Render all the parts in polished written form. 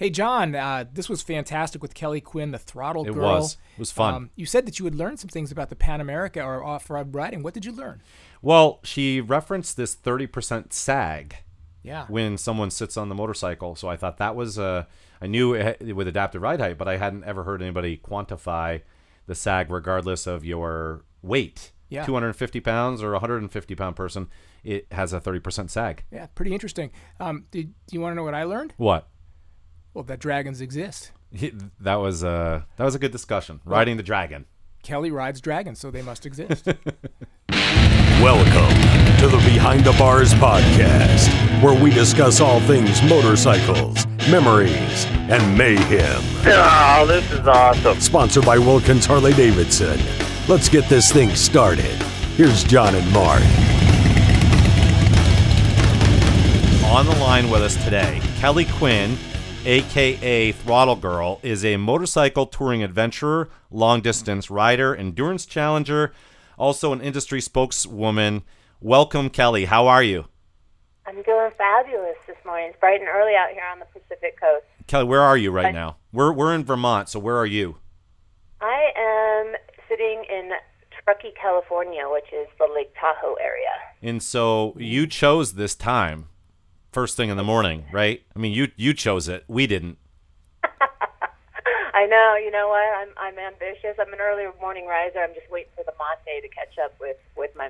Hey, John, this was fantastic with Kelly Quinn, the Throttle Girl. It was fun. You said that you had learned some things about the Pan America or off-road riding. What did you learn? Well, she referenced this 30% sag. Yeah. When someone sits on the motorcycle. So I thought that was, I knew it with adaptive ride height, but I hadn't ever heard anybody quantify the sag regardless of your weight. Yeah. 250 pounds or 150 pound person, it has a 30% sag. Yeah, pretty interesting. Do you want to know what I learned? What? Well, that dragons exist. That was a good discussion. Well, riding the dragon. Kelly rides dragons, so they must exist. Welcome to the Behind the Bars podcast, where we discuss all things motorcycles, memories, and mayhem. Oh, this is awesome. Sponsored by Wilkins Harley-Davidson. Let's get this thing started. Here's John and Mark. On the line with us today, Kelly Quinn, a.k.a. Throttle Girl, is a motorcycle touring adventurer, long-distance rider, endurance challenger, also an industry spokeswoman. Welcome, Kelly. How are you? I'm doing fabulous this morning. It's bright and early out here on the Pacific Coast. Kelly, where are you right now? We're in Vermont, so where are you? I am sitting in Truckee, California, which is the Lake Tahoe area. And so you chose this time, first thing in the morning, right? I mean, you chose it. We didn't. I know. You know what? I'm ambitious. I'm an early morning riser. I'm just waiting for the mate to catch up with my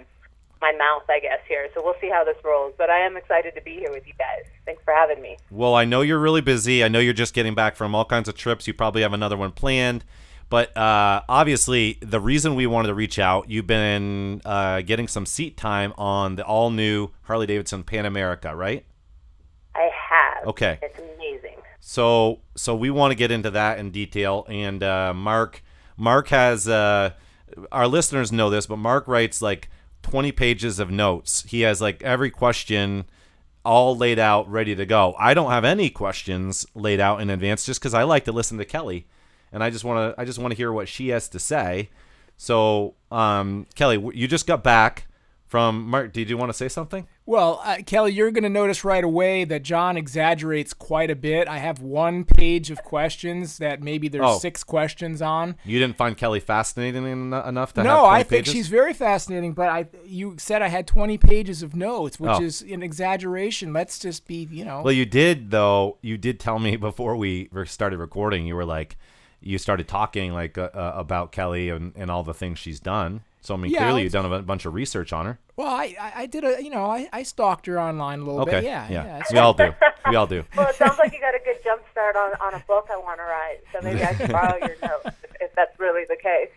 mouth, I guess, here. So we'll see how this rolls. But I am excited to be here with you guys. Thanks for having me. Well, I know you're really busy. I know you're just getting back from all kinds of trips. You probably have another one planned. But obviously, the reason we wanted to reach out, you've been getting some seat time on the all-new Harley-Davidson Pan America, right? I have. Okay. It's amazing. So we want to get into that in detail, and Mark has our listeners know this, but Mark writes like 20 pages of notes. He has like every question all laid out, ready to go. I don't have any questions laid out in advance, just because I like to listen to Kelly, and I just want to hear what she has to say. So Kelly, you just got back from Mark. Did you want to say something? Well, Kelly, you're going to notice right away that John exaggerates quite a bit. I have one page of questions that maybe there's 6 questions on. You didn't find Kelly fascinating enough to have 20 pages? No, I think she's very fascinating, but you said I had 20 pages of notes, which is an exaggeration. Let's just be, you know. Well, you did, though. You did tell me before we started recording, you were like, you started talking like about Kelly and all the things she's done. So, I mean, clearly you've done a bunch of research on her. Well, I did I stalked her online a little bit. Yeah. We all do. Well, it sounds like you got a good jump start on a book I want to write. So maybe I can borrow your notes if that's really the case.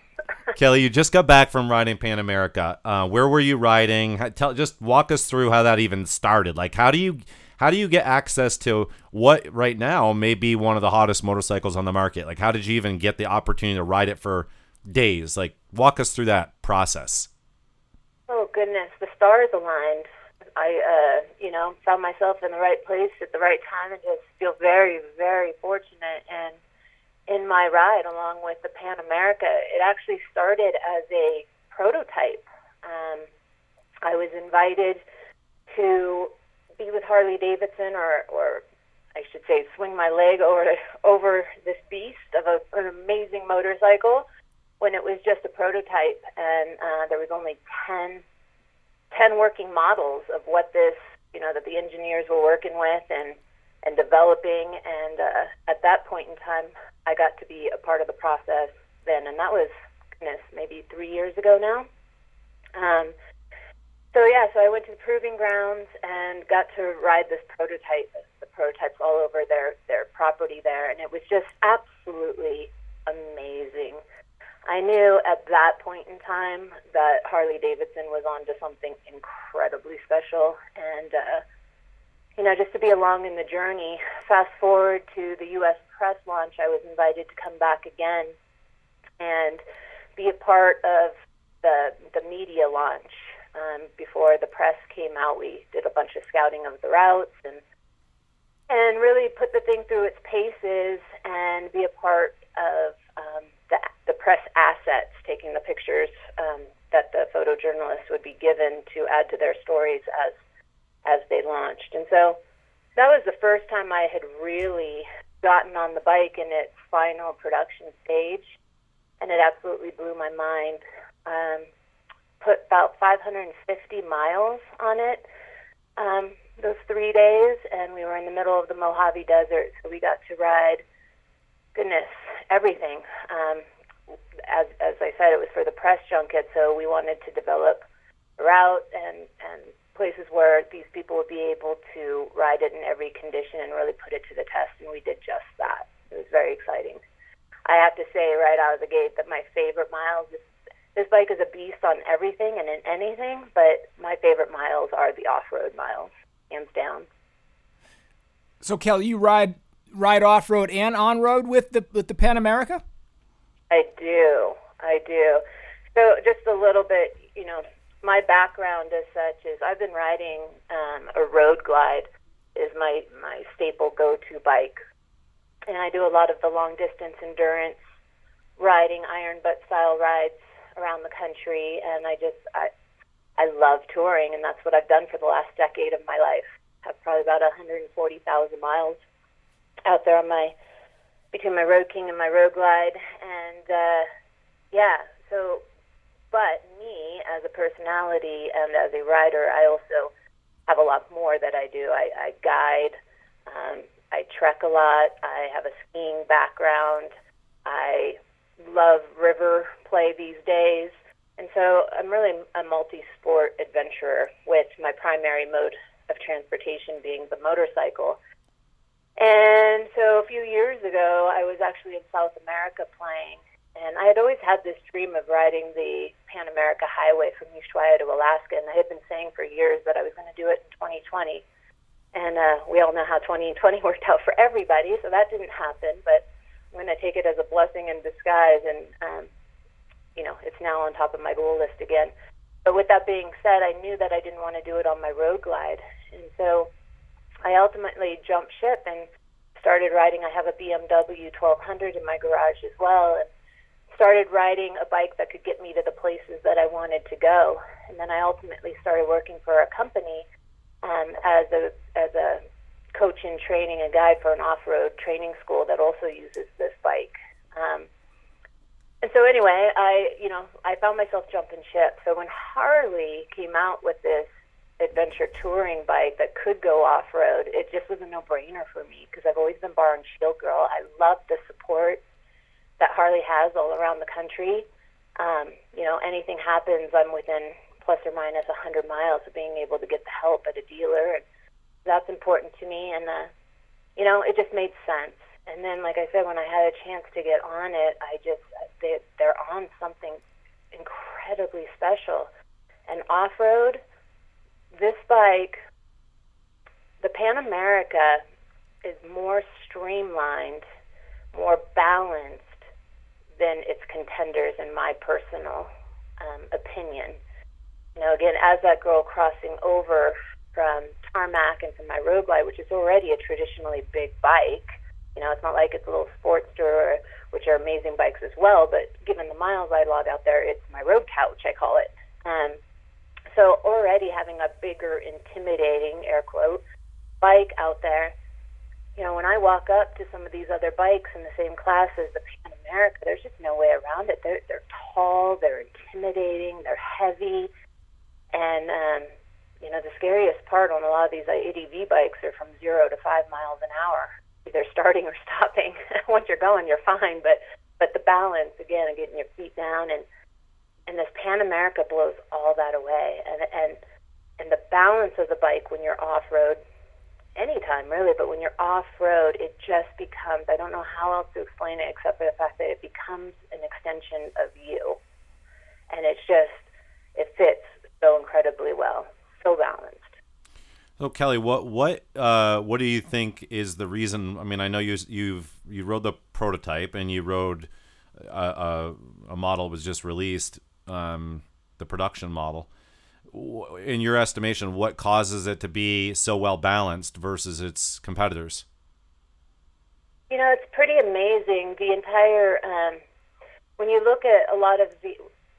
Kelly, you just got back from riding Pan America. Where were you riding? Just walk us through how that even started. Like, how do you get access to what right now may be one of the hottest motorcycles on the market? Like, how did you even get the opportunity to ride it for days? Like, walk us through that process. Oh goodness, the stars aligned. I found myself in the right place at the right time and just feel very, very fortunate. And in my ride along with the Pan America, it actually started as a prototype. I was invited to be with Harley Davidson, or I should say swing my leg over this beast of an amazing motorcycle, when it was just a prototype, and there was only 10 working models of what this, that the engineers were working with and developing. And at that point in time, I got to be a part of the process then, and that was, maybe 3 years ago now. So I went to the proving grounds and got to ride this prototype, the prototypes all over their property there, and it was just absolutely amazing. I knew at that point in time that Harley-Davidson was on to something incredibly special. And, just to be along in the journey, fast forward to the U.S. press launch, I was invited to come back again and be a part of the media launch. Before the press came out, we did a bunch of scouting of the routes and really put the thing through its paces and be a part of the press assets, taking the pictures that the photojournalists would be given to add to their stories as they launched. And so that was the first time I had really gotten on the bike in its final production stage, and it absolutely blew my mind. Put about 550 miles on it those 3 days, and we were in the middle of the Mojave Desert, so we got to ride, goodness, everything. As I said, it was for the press junket, so we wanted to develop a route and places where these people would be able to ride it in every condition and really put it to the test, and we did just that. It was very exciting. I have to say right out of the gate that my favorite miles, this bike is a beast on everything and in anything, but my favorite miles are the off-road miles, hands down. So, Kelly, you ride off-road and on-road with the Pan America? I do. So just a little bit, you know, my background as such is I've been riding a Road Glide is my staple go-to bike. And I do a lot of the long-distance endurance riding, iron butt-style rides around the country. And I love touring, and that's what I've done for the last decade of my life. I have probably about 140,000 miles out there on between my Road King and my Road Glide. And, but me as a personality and as a rider, I also have a lot more that I do. I guide, I trek a lot, I have a skiing background, I love river play these days, and so I'm really a multi-sport adventurer with my primary mode of transportation being the motorcycle. And so a few years ago, I was actually in South America playing, and I had always had this dream of riding the Pan America Highway from Ushuaia to Alaska, and I had been saying for years that I was going to do it in 2020. And we all know how 2020 worked out for everybody, so that didn't happen. But I'm going to take it as a blessing in disguise, and, you know, it's now on top of my goal list again. But with that being said, I knew that I didn't want to do it on my Road Glide. And so I ultimately jumped ship and started riding. I have a BMW 1200 in my garage as well, and started riding a bike that could get me to the places that I wanted to go. And then I ultimately started working for a company as a coach in training and guide for an off-road training school that also uses this bike. And so anyway, I found myself jumping ship. So when Harley came out with this adventure touring bike that could go off-road, it just was a no-brainer for me because I've always been bar and shield girl. I love the support that Harley has all around the country. You know, anything happens, I'm within plus or minus 100 miles of being able to get the help at a dealer, and that's important to me. And you know, it just made sense. And then, like I said, when I had a chance to get on it, they're on something incredibly special. And off-road, this bike, the Pan America, is more streamlined, more balanced than its contenders, in my personal opinion. You know, again, as that girl crossing over from tarmac and from my Road Glide, which is already a traditionally big bike, you know, it's not like it's a little Sportster, which are amazing bikes as well, but given the miles I log out there, it's my road couch, I call it. So already having a bigger, intimidating, air quote, bike out there, you know, when I walk up to some of these other bikes in the same class as the Pan America, there's just no way around it. They're tall, they're intimidating, they're heavy. And, you know, the scariest part on a lot of these ADV bikes are from 0 to 5 miles an hour. Either starting or stopping. Once you're going, you're fine. But the balance, again, of getting your feet down. And this Pan America blows all that away. And the balance of the bike when you're off-road, anytime really, but when you're off-road, it just becomes, I don't know how else to explain it except for the fact that it becomes an extension of you. And it's just, it fits so incredibly well, so balanced. So Kelly, what do you think is the reason? I mean, I know you rode the prototype and you rode a model was just released, the production model. In your estimation, what causes it to be so well balanced versus its competitors? You know, it's pretty amazing. The entire when you look at a lot of the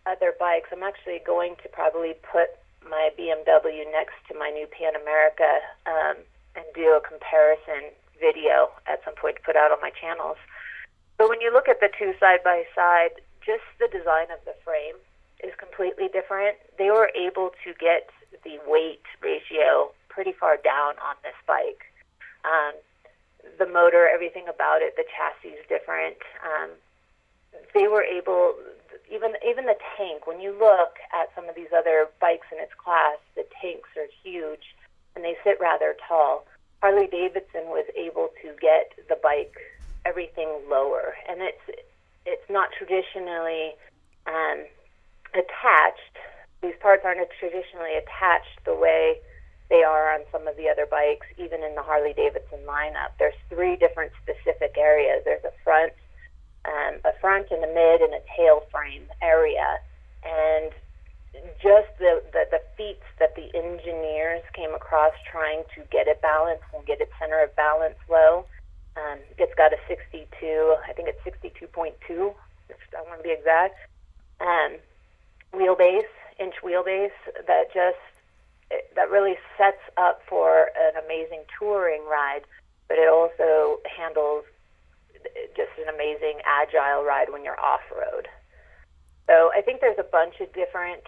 other bikes, I'm actually going to probably put my BMW next to my new Pan America and do a comparison video at some point to put out on my channels. But when you look at the two side by side, just the design of the frame is completely different. They were able to get the weight ratio pretty far down on this bike. The motor, everything about it, the chassis is different. They were able, even the tank, when you look at some of these other bikes in its class, the tanks are huge and they sit rather tall. Harley-Davidson was able to get the bike everything lower, and it's not traditionally attached. These parts aren't traditionally attached the way they are on some of the other bikes, even in the Harley-Davidson lineup. There's three different specific areas. There's a front and a mid and a tail frame area. And just the feats that the engineers came across trying to get it balanced and get its center of balance low. It's got a 62, I think it's 62.2, if I want to be exact, inch wheelbase that really sets up for an amazing touring ride, but it also handles just an amazing agile ride when you're off-road. So I think there's a bunch of different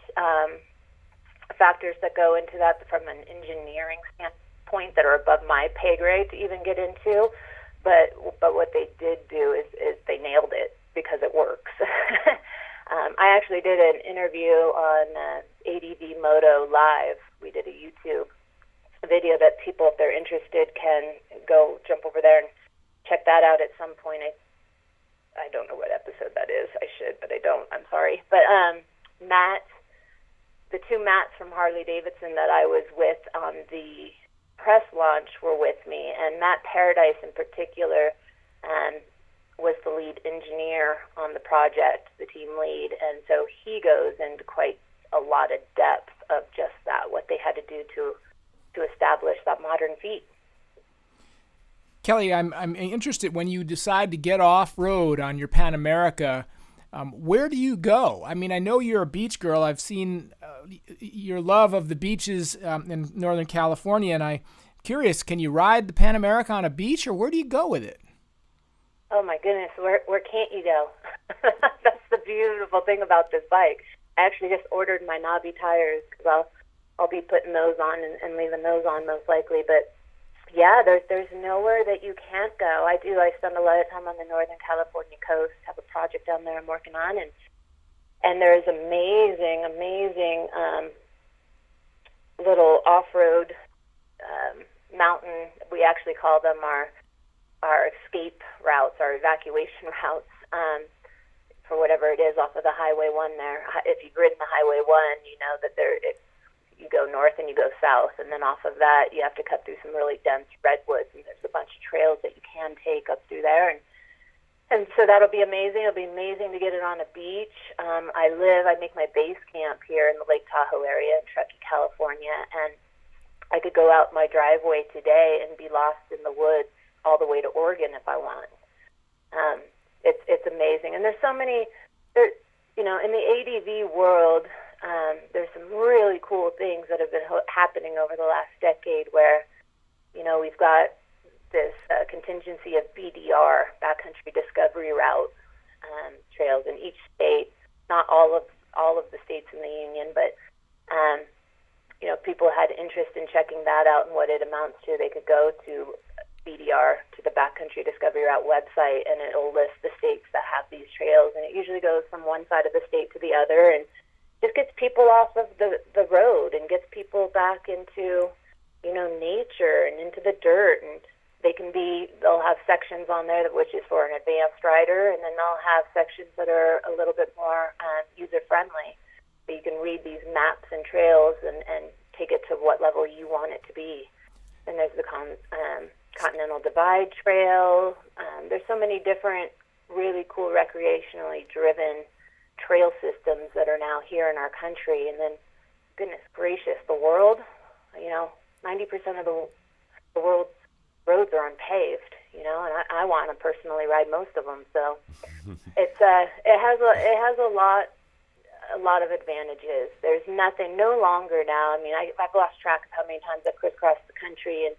factors that go into that from an engineering standpoint that are above my pay grade to even get into. But what they did do is they nailed it because it works. I actually did an interview on ADV Moto Live. We did a YouTube video that people, if they're interested, can go jump over there and check that out at some point. I don't know what episode that is. I should, but I don't. I'm sorry. But the two Matts from Harley-Davidson that I was with on the press launch were with me, and Matt Paradise in particular was the lead engineer on the project, the team lead, and so he goes into quite a lot of depth of just that, what they had to do to establish that modern feat. Kelly, I'm interested, when you decide to get off-road on your Pan America, where do you go? I mean, I know you're a beach girl. I've seen your love of the beaches in Northern California, and I'm curious, can you ride the Pan America on a beach, or where do you go with it? Oh, my goodness, where can't you go? That's the beautiful thing about this bike. I actually just ordered my knobby tires because I'll be putting those on and leaving those on most likely, but yeah, there's nowhere that you can't go. I spend a lot of time on the Northern California coast, have a project down there I'm working on, and there's amazing little off-road mountain. We actually call them our escape routes, our evacuation routes, for whatever it is off of the Highway 1 there. If you've ridden the Highway 1, you know that you go north and you go south, and then off of that you have to cut through some really dense redwoods, and there's a bunch of trails that you can take up through there, and so that'll be amazing. It'll be amazing to get it on a beach. I make my base camp here in the Lake Tahoe area in Truckee, California, and I could go out my driveway today and be lost in the woods all the way to Oregon if I want. It's amazing, and there's so many, you know, in the ADV world. There's some really cool things that have been happening over the last decade where, you know, we've got this contingency of BDR, Backcountry Discovery Route trails in each state, not all of the states in the union, but, you know, people had interest in checking that out and what it amounts to. They could go to BDR, to the Backcountry Discovery Route website, and it'll list the states that have these trails, and it usually goes from one side of the state to the other, and just gets people off of the road and gets people back into, you know, nature and into the dirt. And they'll have sections on there which is for an advanced rider, and then they'll have sections that are a little bit more user-friendly. So you can read these maps and trails and take it to what level you want it to be. And there's the Continental Divide Trail. There's so many different really cool recreationally driven trail systems that are now here in our country, and then, goodness gracious, the world, you know, 90% of the world's roads are unpaved, you know, and I want to personally ride most of them, so it has a lot of advantages. There's nothing, no longer now, I mean, I've lost track of how many times I've crisscrossed the country, and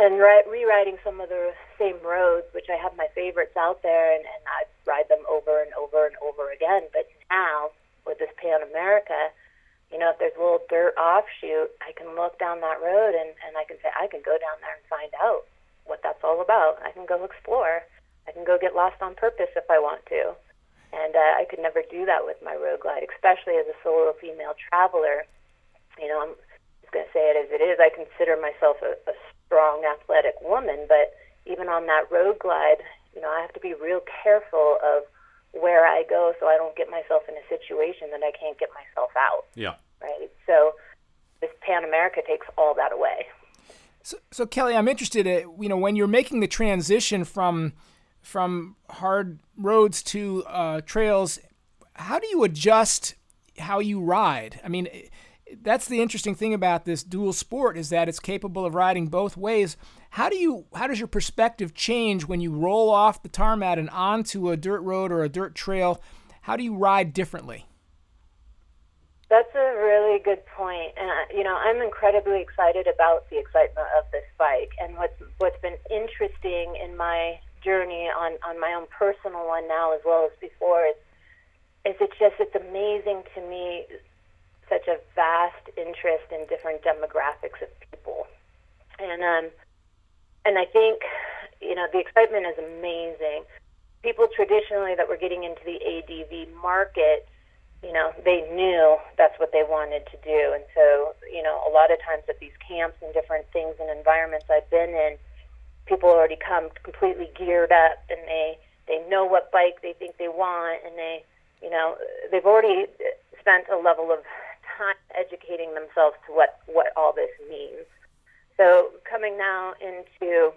and rewriting some of the same roads, which I have my favorites out there, and I ride them over and over and over again. But now, with this Pan America, you know, if there's a little dirt offshoot, I can look down that road and I can say, I can go down there and find out what that's all about. I can go explore. I can go get lost on purpose if I want to. And I could never do that with my Road Glide, especially as a solo female traveler. You know, I'm just going to say it as it is. I consider myself a strong, athletic woman, but even on that Road Glide, you know, I have to be real careful of where I go so I don't get myself in a situation that I can't get myself out. Yeah. Right? So this Pan America takes all that away. So Kelly, I'm interested, you know, when you're making the transition from hard roads to trails, how do you adjust how you ride? I mean, that's the interesting thing about this dual sport, is that it's capable of riding both ways. How does your perspective change when you roll off the tarmac and onto a dirt road or a dirt trail? How do you ride differently? That's a really good point. And, you know, I'm incredibly excited about the excitement of this bike. And what's been interesting in my journey on my own personal one now as well as before is it's amazing to me, such a vast interest in different demographics of people. And I think, you know, the excitement is amazing. People traditionally that were getting into the ADV market, you know, they knew that's what they wanted to do. And so, you know, a lot of times at these camps and different things and environments I've been in, people already come completely geared up, and they know what bike they think they want, and they, you know, they've already spent a level of time educating themselves to what all this means. So coming now into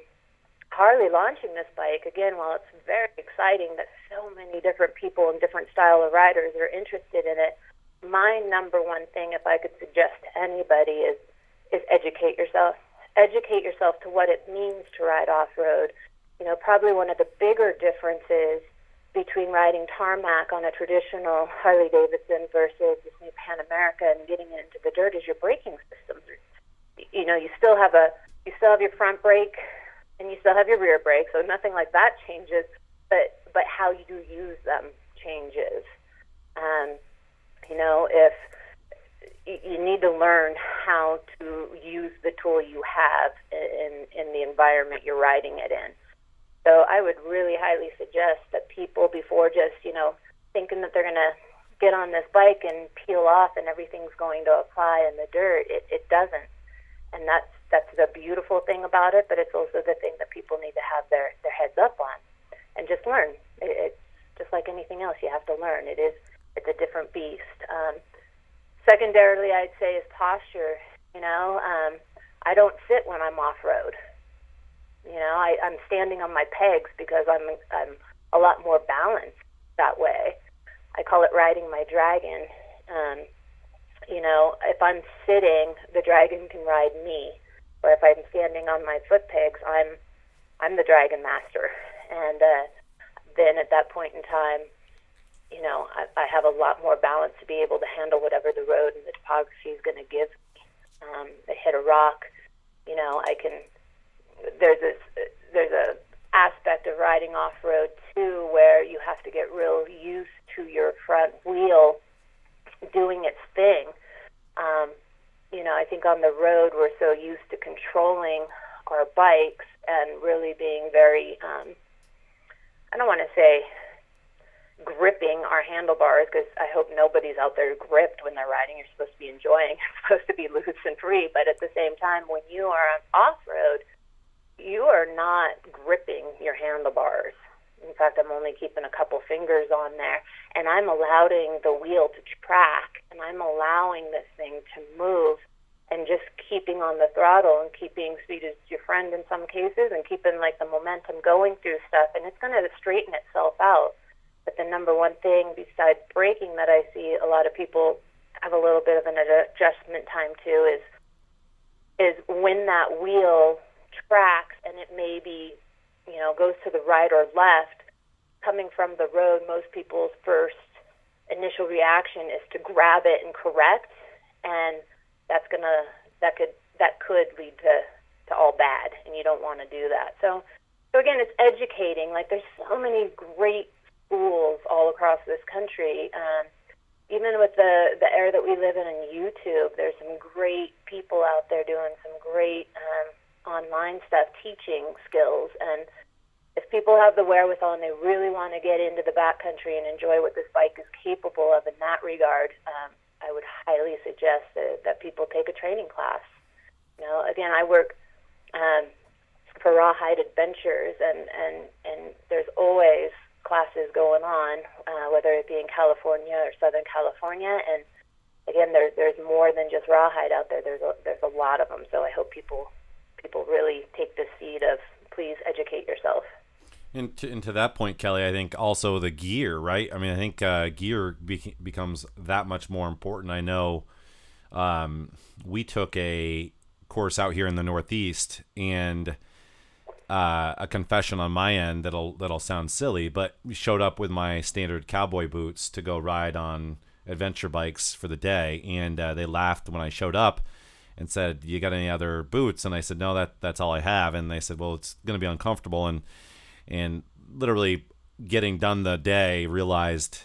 Harley, launching this bike, again, while it's very exciting that so many different people and different style of riders are interested in it, my number one thing, if I could suggest to anybody, is educate yourself. Educate yourself to what it means to ride off-road. You know, probably one of the bigger differences between riding tarmac on a traditional Harley-Davidson versus this new Pan America and getting into the dirt is your braking system. You know, you still have your front brake and you still have your rear brake, so nothing like that changes, but how you do use them changes. You know, if you need to learn how to use the tool you have in the environment you're riding it in. So I would really highly suggest that people, before just, you know, thinking that they're going to get on this bike and peel off and everything's going to apply in the dirt, it doesn't. And that's the beautiful thing about it, but it's also the thing that people need to have their heads up on and just learn. It's just like anything else, you have to learn. It's a different beast. Secondarily, I'd say is posture. You know, I don't sit when I'm off-road. You know, I'm standing on my pegs because I'm a lot more balanced that way. I call it riding my dragon. You know, if I'm sitting, the dragon can ride me. Or if I'm standing on my foot pegs, I'm the dragon master. And then at that point in time, you know, I have a lot more balance to be able to handle whatever the road and the topography is going to give me. I hit a rock, you know, I can... There's a aspect of riding off-road, too, where you have to get real used to your front wheel doing its thing. You know, I think on the road we're so used to controlling our bikes and really being very, I don't want to say gripping our handlebars, because I hope nobody's out there gripped when they're riding. You're supposed to be enjoying. It's supposed to be loose and free. But at the same time, when you are on off-road, you are not gripping your handlebars. In fact, I'm only keeping a couple fingers on there, and I'm allowing the wheel to track, and I'm allowing this thing to move, and just keeping on the throttle and keeping speed as your friend in some cases, and keeping like the momentum going through stuff, and it's going to straighten itself out. But the number one thing besides braking that I see a lot of people have a little bit of an adjustment time to is when that wheel tracks, and it maybe, you know, goes to the right or left. Coming from the road, most people's first initial reaction is to grab it and correct, and that could lead to all bad, and you don't want to do that. So again, it's educating. Like, there's so many great schools all across this country. Even with the era that we live in YouTube, there's some great people out there doing some great online stuff, teaching skills. And if people have the wherewithal and they really want to get into the backcountry and enjoy what this bike is capable of in that regard, I would highly suggest that people take a training class. You know, again, I work for Rawhide Adventures, and there's always classes going on, whether it be in California or Southern California. And again, there's more than just Rawhide out there. There's a lot of them. So I hope people really take the seed of, please educate yourself. And to that point, Kelly, I think also the gear, right? I mean, I think gear becomes that much more important. I know we took a course out here in the Northeast, and a confession on my end that'll sound silly, but we showed up with my standard cowboy boots to go ride on adventure bikes for the day, and they laughed when I showed up and said, "You got any other boots?" And I said, "No, that's all I have." And they said, "Well, it's going to be uncomfortable." And literally getting done the day, realized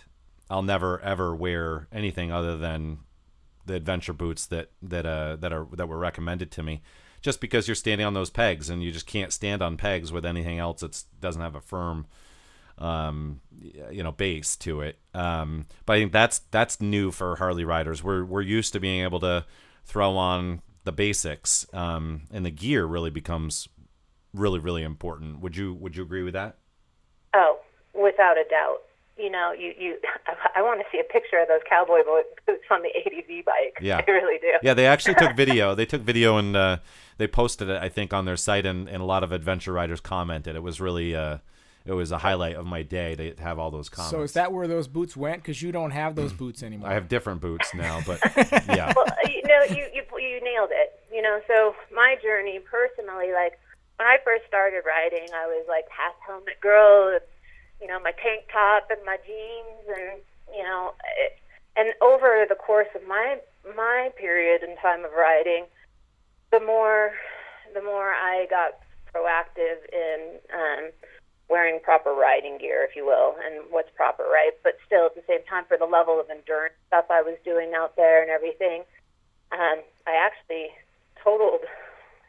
I'll never ever wear anything other than the adventure boots that were recommended to me, just because you're standing on those pegs, and you just can't stand on pegs with anything else that doesn't have a firm, base to it. But I think that's new for Harley riders. We're used to being able to throw on the basics, and the gear really becomes really, really important. Would you agree with that? Oh, without a doubt. You know, I want to see a picture of those cowboy boots on the ADV bike. Yeah, I really do. Yeah, they actually took video. They took video, and they posted it, I think, on their site, and a lot of adventure riders commented. It was really it was a highlight of my day to have all those comments. So is that where those boots went? Because you don't have those boots anymore. I have different boots now, but yeah. Well, you nailed it. You know, so my journey personally, like, when I first started riding, I was like half helmet girl, and, you know, my tank top and my jeans, and, you know, and over the course of my period and time of riding, the more I got proactive in wearing proper riding gear, if you will, and what's proper, right? But still, at the same time, for the level of endurance stuff I was doing out there and everything, I actually totaled.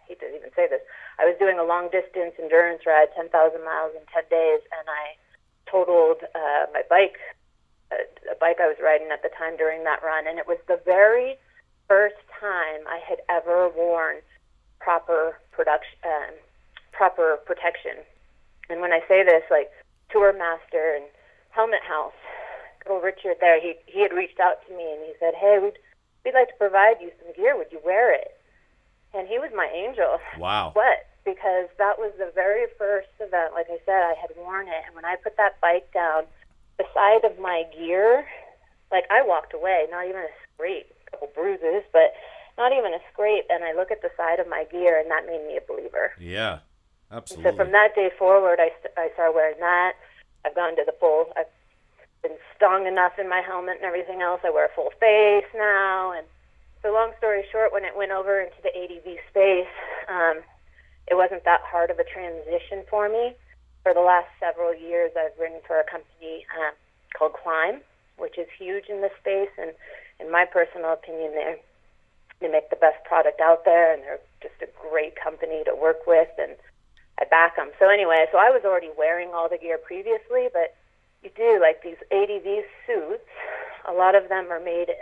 He didn't even say this. I was doing a long-distance endurance ride, 10,000 miles in 10 days, and I totaled my bike, a bike I was riding at the time during that run, and it was the very first time I had ever worn proper protection. And when I say this, like, Tourmaster and Helmet House, little Richard there, he had reached out to me, and he said, "Hey, we'd like to provide you some gear. Would you wear it?" And he was my angel. Wow. What? Because that was the very first event. Like I said, I had worn it. And when I put that bike down, the side of my gear, like, I walked away, not even a scrape, a couple bruises, but not even a scrape. And I look at the side of my gear, and that made me a believer. Yeah, absolutely. And so from that day forward, I started wearing that. I've gone to the full. I've been stung enough in my helmet and everything else. I wear a full face now, and so long story short, when it went over into the ADV space, it wasn't that hard of a transition for me. For the last several years, I've ridden for a company called Climb, which is huge in this space. And in my personal opinion, they make the best product out there, and they're just a great company to work with, and I back them. So anyway, so I was already wearing all the gear previously, but you do, like, these ADV suits, a lot of them are made...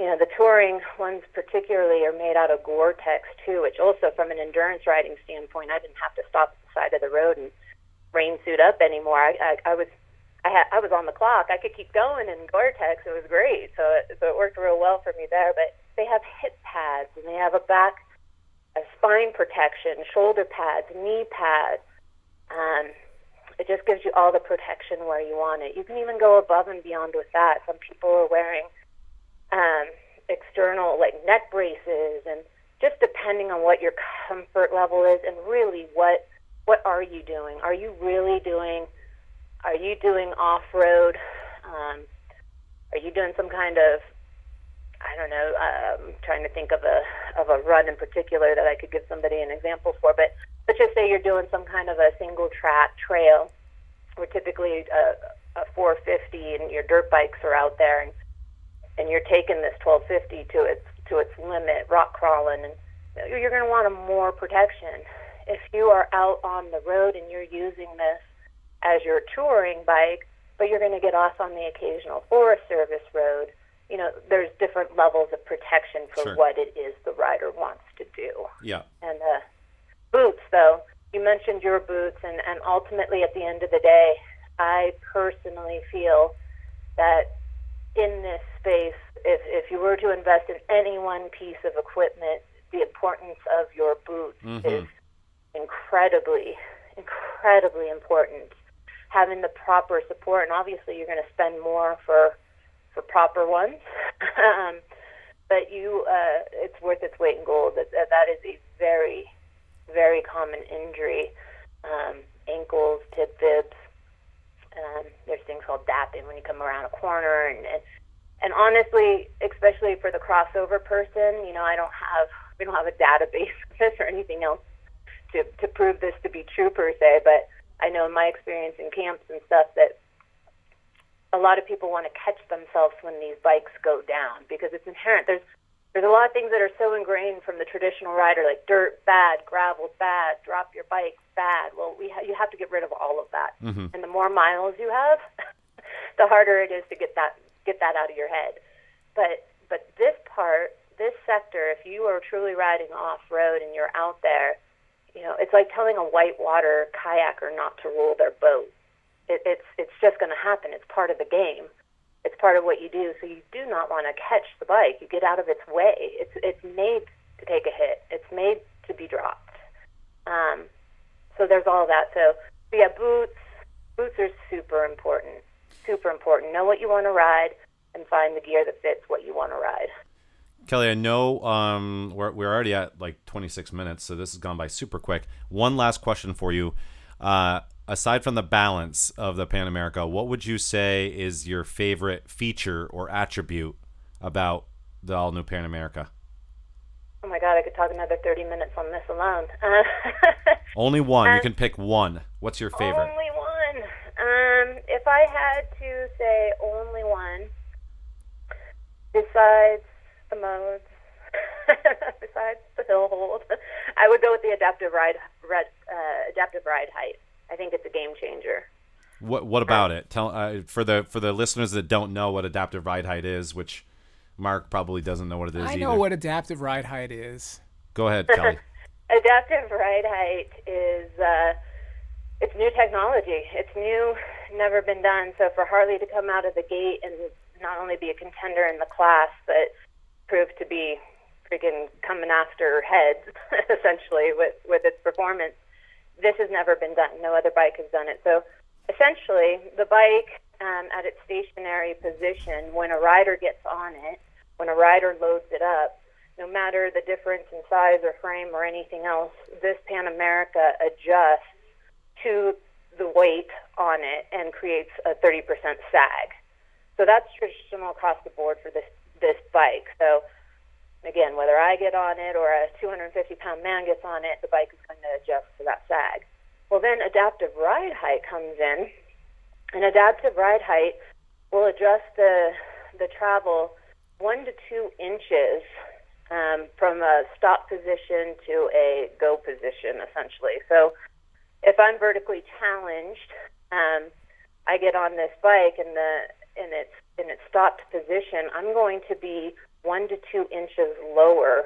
you know, the touring ones particularly are made out of Gore-Tex, too, which also, from an endurance riding standpoint, I didn't have to stop at the side of the road and rain suit up anymore. I was on the clock. I could keep going in Gore-Tex. It was great. So it worked real well for me there. But they have hip pads, and they have a spine protection, shoulder pads, knee pads. It just gives you all the protection where you want it. You can even go above and beyond with that. Some people are wearing external, like, neck braces, and just depending on what your comfort level is, and really what are you doing? Are you doing off-road? Are you doing some kind of I don't know, I'm trying to think of a run in particular that I could give somebody an example for, but let's just say you're doing some kind of a single track trail. We're typically a 450, and your dirt bikes are out there, and you're taking this 1250 to its limit, rock crawling, and you're going to want more protection. If you are out on the road and you're using this as your touring bike, but you're going to get off on the occasional Forest Service road, you know, there's different levels of protection for sure. What it is the rider wants to do. Yeah. And boots, though, you mentioned your boots, and ultimately at the end of the day, I personally feel that in this space, if you were to invest in any one piece of equipment, the importance of your boots is incredibly, incredibly important. Having the proper support, and obviously you're going to spend more for proper ones, but it's worth its weight in gold. That is a very, very common injury. Ankles, tip bibs. There's things called dapping when you come around a corner, and honestly, especially for the crossover person, you know, we don't have a database of this or anything else to prove this to be true per se. But I know in my experience in camps and stuff that a lot of people want to catch themselves when these bikes go down, because it's inherent. There's a lot of things that are so ingrained from the traditional rider, like dirt bad, gravel bad, drop your bike bad. Well, you have to get rid of all of that. Mm-hmm. And the more miles you have, the harder it is to get that out of your head. But this sector, if you are truly riding off-road and you're out there, you know, it's like telling a whitewater kayaker not to roll their boat. It's just going to happen. It's part of the game. It's part of what you do. So you do not want to catch the bike. You get out of its way. It's made to take a hit. It's made to be dropped. So there's all that. So yeah, boots are super important. Super important. Know what you want to ride and find the gear that fits what you want to ride. Kelly, I know we're already at like 26 minutes, so this has gone by super quick. One last question for you. Aside from the balance of the Pan America, what would you say is your favorite feature or attribute about the all-new Pan America? Oh, my God, I could talk another 30 minutes on this alone. Only one. You can pick one. What's your favorite? Only one. If I had to say only one, besides the modes, besides the hill hold, I would go with the adaptive ride height. I think it's a game changer. What about it? Tell for the listeners that don't know what adaptive ride height is, which Mark probably doesn't know what it is. I know either. What adaptive ride height is. Go ahead, Kelly. Adaptive ride height is it's new technology. It's new, never been done. So for Harley to come out of the gate and not only be a contender in the class, but prove to be freaking coming after heads essentially with its performance. This has never been done. No other bike has done it. So essentially, the bike at its stationary position, when a rider gets on it, when a rider loads it up, no matter the difference in size or frame or anything else, this Pan America adjusts to the weight on it and creates a 30% sag. So that's traditional across the board for this bike. So again, whether I get on it or a 250-pound man gets on it, the bike is going to adjust to that sag. Well, then adaptive ride height comes in, and adaptive ride height will adjust the travel 1 to 2 inches from a stop position to a go position, essentially. So if I'm vertically challenged, I get on this bike, and in its stopped position, I'm going to be 1 to 2 inches lower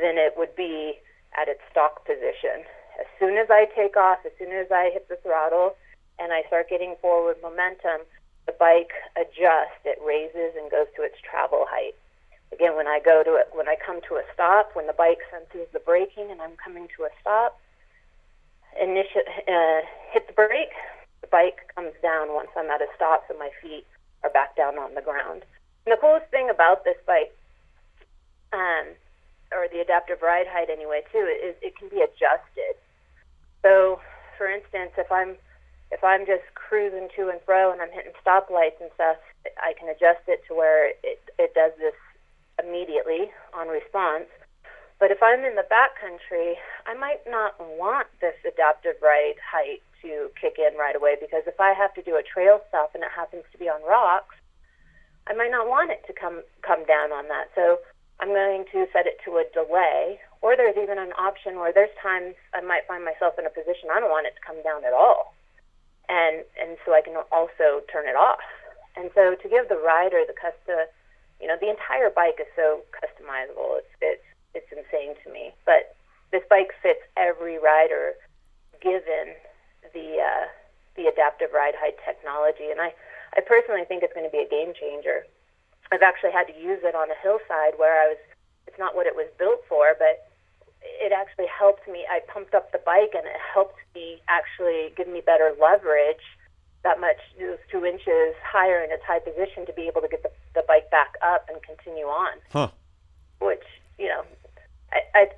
than it would be at its stock position. As soon as I take off, as soon as I hit the throttle and I start getting forward momentum, the bike adjusts, it raises and goes to its travel height. Again, when I come to a stop, when the bike senses the braking and I'm coming to a stop, hit the brake, the bike comes down once I'm at a stop, so my feet are back down on the ground. And the coolest thing about this bike, or the adaptive ride height anyway, too, is it can be adjusted. So, for instance, if I'm just cruising to and fro and I'm hitting stoplights and stuff, I can adjust it to where it does this immediately on response. But if I'm in the backcountry, I might not want this adaptive ride height to kick in right away, because if I have to do a trail stop and it happens to be on rocks, I might not want it to come down on that. So I'm going to set it to a delay, or there's even an option where there's times I might find myself in a position I don't want it to come down at all. And so I can also turn it off. And so to give the rider the custom, you know, the entire bike is so customizable. It's insane to me. But this bike fits every rider given the adaptive ride height technology. And I personally think it's going to be a game changer. I've actually had to use it on a hillside where it's not what it was built for, but it actually helped me. I pumped up the bike and it helped me actually give me better leverage that much, those 2 inches higher in its high position to be able to get the bike back up and continue on. Huh. Which, you know, I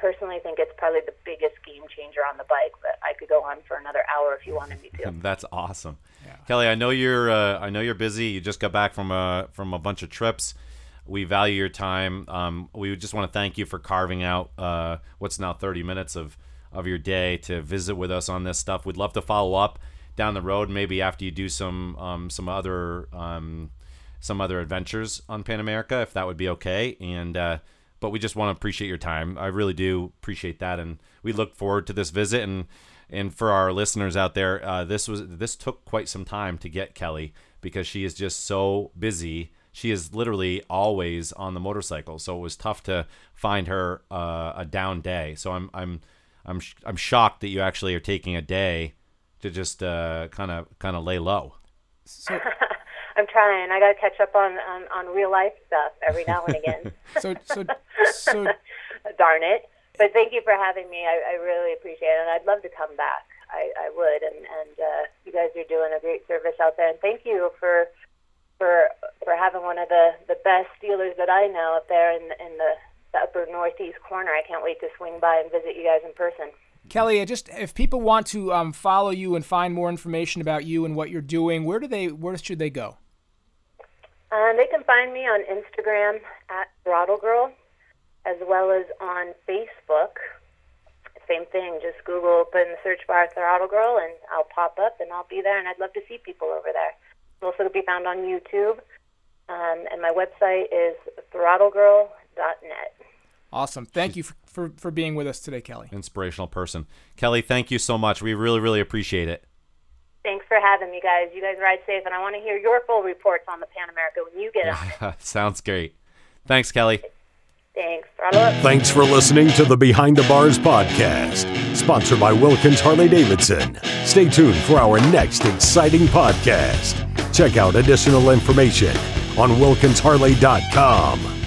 personally think it's probably the biggest game changer on the bike, but I could go on for another hour if you wanted me to. That's awesome. Yeah. Kelly, I know you're busy. You just got back from a bunch of trips. We value your time. We just want to thank you for carving out what's now 30 minutes of your day to visit with us on this stuff. We'd love to follow up down the road, maybe after you do some other adventures on Pan America, if that would be okay. And but we just want to appreciate your time. I really do appreciate that, and we look forward to this visit. And for our listeners out there, this took quite some time to get Kelly, because she is just so busy. She is literally always on the motorcycle, so it was tough to find her a down day. So I'm shocked that you actually are taking a day to just kind of lay low. So I'm trying. I got to catch up on real life stuff every now and again. so darn it. But thank you for having me. I really appreciate it. And I'd love to come back. I would. And you guys are doing a great service out there. And thank you for having one of the best dealers that I know up there in the upper northeast corner. I can't wait to swing by and visit you guys in person. Kelly, if people want to follow you and find more information about you and what you're doing, where should they go? They can find me on Instagram at Throttle Girl, as well as on Facebook. Same thing, just Google, put in the search bar Throttle Girl, and I'll pop up and I'll be there, and I'd love to see people over there. I'll also be found on YouTube, and my website is throttlegirl.net. Awesome. Thank you for being with us today, Kelly. Inspirational person. Kelly, thank you so much. We really, really appreciate it. Thanks for having me, guys. You guys ride safe, and I want to hear your full reports on the Pan America when you get on it. Sounds great. Thanks, Kelly. Thanks. Throttle up. Thanks for listening to the Behind the Bars podcast, sponsored by Wilkins Harley-Davidson. Stay tuned for our next exciting podcast. Check out additional information on wilkinsharley.com.